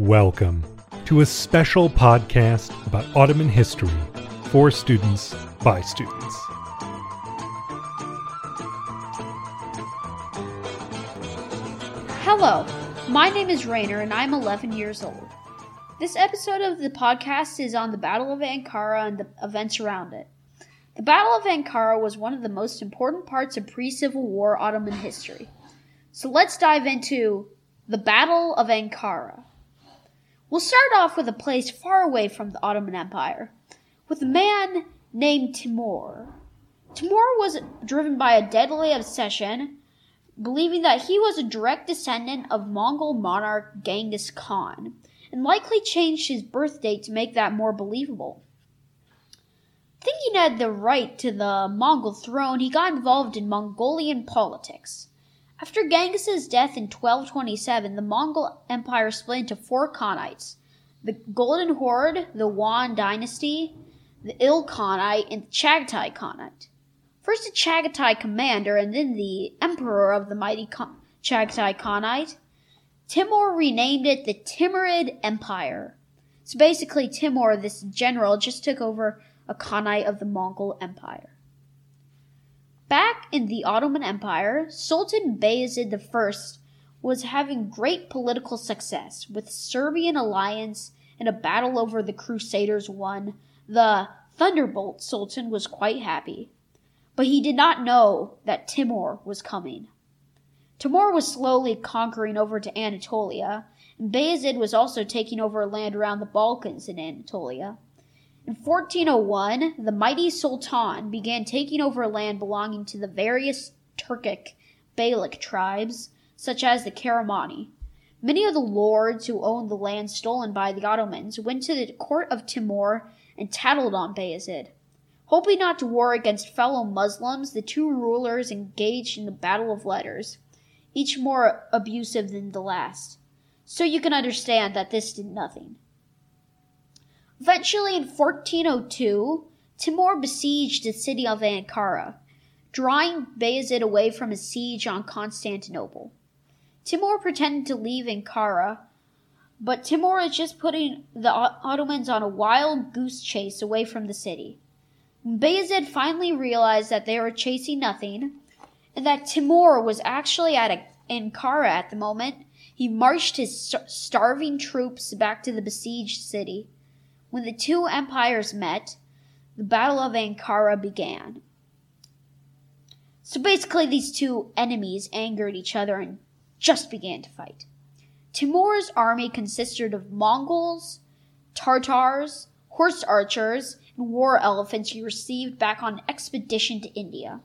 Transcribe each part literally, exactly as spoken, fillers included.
Welcome to a special podcast about Ottoman history for students by students. Hello, my name is Rainer and I'm eleven years old. This episode of the podcast is on the Battle of Ankara and the events around it. The Battle of Ankara was one of the most important parts of pre-Civil War Ottoman history. So let's dive into the Battle of Ankara. We'll start off with a place far away from the Ottoman Empire, with a man named Timur. Timur was driven by a deadly obsession, believing that he was a direct descendant of Mongol monarch Genghis Khan, and likely changed his birth date to make that more believable. Thinking he had the right to the Mongol throne, he got involved in Mongolian politics. After Genghis's death in twelve twenty-seven, the Mongol Empire split into four Khanates: the Golden Horde, the Yuan Dynasty, the Ilkhanate, and the Chagatai Khanate. First the Chagatai commander and then the emperor of the mighty Chagatai Khanate, Timur renamed it the Timurid Empire. So basically Timur, this general, just took over a Khanate of the Mongol Empire. Back in the Ottoman Empire, Sultan Bayezid the First was having great political success with Serbian alliance and a battle over the Crusaders won. The Thunderbolt Sultan was quite happy, but he did not know that Timur was coming. Timur was slowly conquering over to Anatolia, and Bayezid was also taking over land around the Balkans in Anatolia. In fourteen oh one, the mighty Sultan began taking over land belonging to the various Turkic Beylik tribes, such as the Karamani. Many of the lords who owned the land stolen by the Ottomans went to the court of Timur and tattled on Bayezid. Hoping not to war against fellow Muslims, the two rulers engaged in the Battle of Letters, each more abusive than the last. So you can understand that this did nothing. Eventually, in fourteen oh two, Timur besieged the city of Ankara, drawing Bayezid away from his siege on Constantinople. Timur pretended to leave Ankara, but Timur is just putting the Ottomans on a wild goose chase away from the city. Bayezid finally realized that they were chasing nothing, and that Timur was actually at Ankara at the moment. He marched his starving troops back to the besieged city. When the two empires met, the Battle of Ankara began. So basically these two enemies angered each other and just began to fight. Timur's army consisted of Mongols, Tartars, horse archers, and war elephants he received back on an expedition to India.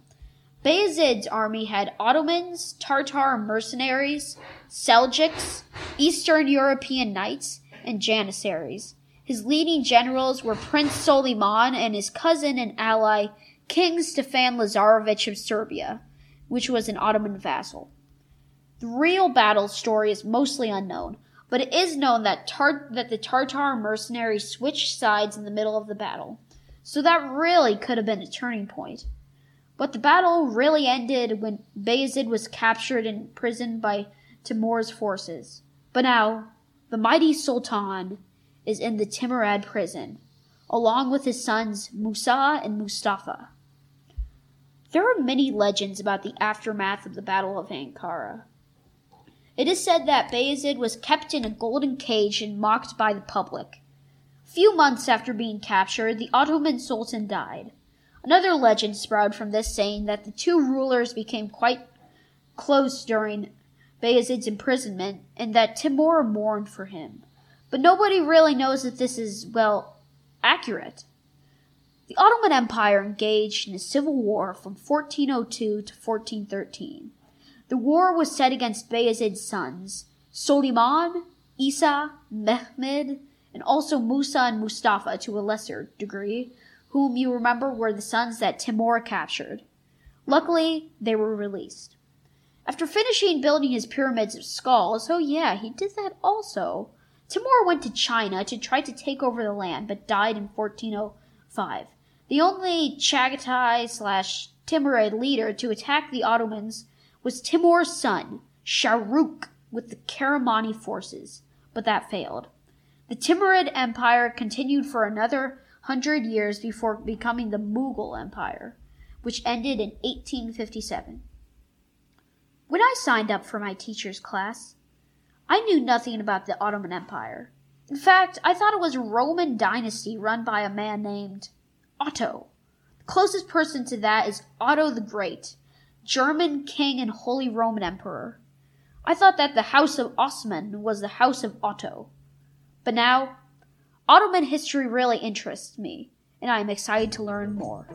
Bayezid's army had Ottomans, Tartar mercenaries, Seljuks, Eastern European knights, and Janissaries. His leading generals were Prince Soliman and his cousin and ally, King Stefan Lazarevich of Serbia, which was an Ottoman vassal. The real battle story is mostly unknown, but it is known that, tar- that the Tartar mercenaries switched sides in the middle of the battle, so that really could have been a turning point. But the battle really ended when Bayezid was captured and imprisoned by Timur's forces. But now, the mighty Sultan is in the Timurid prison, along with his sons Musa and Mustafa. There are many legends about the aftermath of the Battle of Ankara. It is said that Bayezid was kept in a golden cage and mocked by the public. A few months after being captured, the Ottoman Sultan died. Another legend sprouted from this, saying that the two rulers became quite close during Bayezid's imprisonment and that Timur mourned for him. But nobody really knows if this is, well, accurate. The Ottoman Empire engaged in a civil war from fourteen oh two to fourteen thirteen. The war was set against Bayezid's sons, Soliman, Isa, Mehmed, and also Musa and Mustafa to a lesser degree, whom you remember were the sons that Timur captured. Luckily, they were released. After finishing building his pyramids of skulls, oh yeah, he did that also, Timur went to China to try to take over the land, but died in fourteen oh five. The only Chagatai slash Timurid leader to attack the Ottomans was Timur's son, Shah Rukh, with the Karamani forces. but that failed. The Timurid Empire continued for another hundred years before becoming the Mughal Empire, which ended in eighteen fifty-seven. When I signed up for my teacher's class, I knew nothing about the Ottoman Empire. In fact, I thought it was a Roman dynasty run by a man named Otto. The closest person to that is Otto the Great, German king and Holy Roman Emperor. I thought that the House of Osman was the House of Otto. But now, Ottoman history really interests me, and I am excited to learn more.